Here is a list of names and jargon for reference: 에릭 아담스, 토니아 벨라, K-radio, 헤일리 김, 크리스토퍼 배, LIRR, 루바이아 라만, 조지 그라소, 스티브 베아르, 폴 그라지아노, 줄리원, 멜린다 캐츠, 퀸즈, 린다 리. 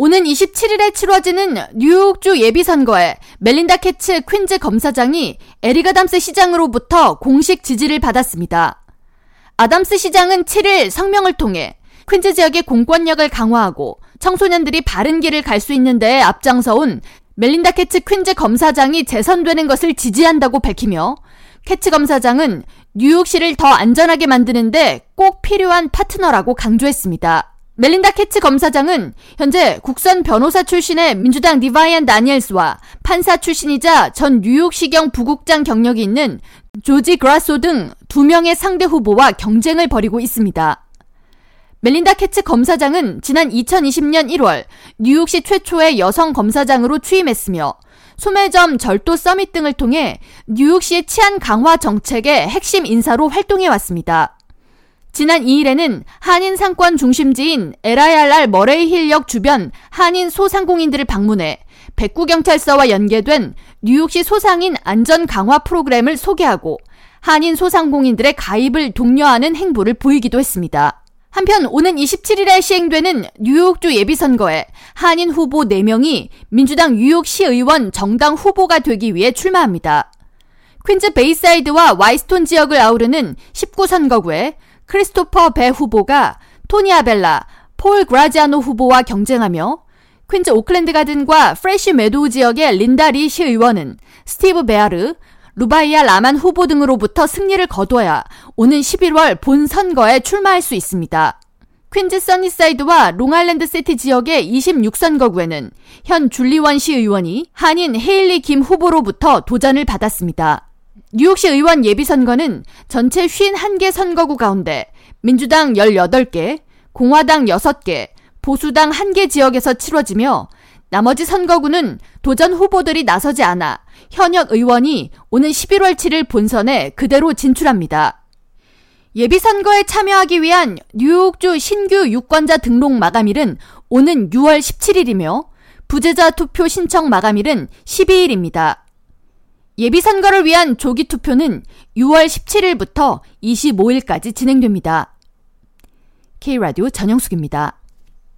오는 27일에 치러지는 뉴욕주 예비선거에 멜린다 캐츠 퀸즈 검사장이 에릭아담스 시장으로부터 공식 지지를 받았습니다. 아담스 시장은 7일 성명을 통해 퀸즈 지역의 공권력을 강화하고 청소년들이 바른 길을 갈 수 있는 데에 앞장서온 멜린다 캐츠 퀸즈 검사장이 재선되는 것을 지지한다고 밝히며 캐츠 검사장은 뉴욕시를 더 안전하게 만드는 데 꼭 필요한 파트너라고 강조했습니다. 멜린다 캐츠 검사장은 현재 국선 변호사 출신의 민주당 리바이안 다니엘스와 판사 출신이자 전 뉴욕시경 부국장 경력이 있는 조지 그라소 등 2명의 상대 후보와 경쟁을 벌이고 있습니다. 멜린다 캐츠 검사장은 지난 2020년 1월 뉴욕시 최초의 여성 검사장으로 취임했으며 소매점 절도 서밋 등을 통해 뉴욕시의 치안 강화 정책의 핵심 인사로 활동해왔습니다. 지난 2일에는 한인 상권 중심지인 LIRR 머레이힐역 주변 한인 소상공인들을 방문해 백구경찰서와 연계된 뉴욕시 소상인 안전 강화 프로그램을 소개하고 한인 소상공인들의 가입을 독려하는 행보를 보이기도 했습니다. 한편 오는 27일에 시행되는 뉴욕주 예비선거에 한인 후보 4명이 민주당 뉴욕시의원 정당 후보가 되기 위해 출마합니다. 퀸즈 베이사이드와 와이스톤 지역을 아우르는 19선거구에 크리스토퍼 배 후보가 토니아 벨라, 폴 그라지아노 후보와 경쟁하며 퀸즈 오클랜드 가든과 프레시 메도우 지역의 린다 리 시의원은 스티브 베아르, 루바이아 라만 후보 등으로부터 승리를 거둬야 오는 11월 본 선거에 출마할 수 있습니다. 퀸즈 써니사이드와 롱아일랜드 시티 지역의 26선거구에는 현 줄리원 시의원이 한인 헤일리 김 후보로부터 도전을 받았습니다. 뉴욕시 의원 예비선거는 전체 51개 선거구 가운데 민주당 18개, 공화당 6개, 보수당 1개 지역에서 치러지며 나머지 선거구는 도전 후보들이 나서지 않아 현역 의원이 오는 11월 7일 본선에 그대로 진출합니다. 예비선거에 참여하기 위한 뉴욕주 신규 유권자 등록 마감일은 오는 6월 17일이며 부재자 투표 신청 마감일은 12일입니다. 예비선거를 위한 조기 투표는 6월 17일부터 25일까지 진행됩니다. K-radio 전영숙입니다.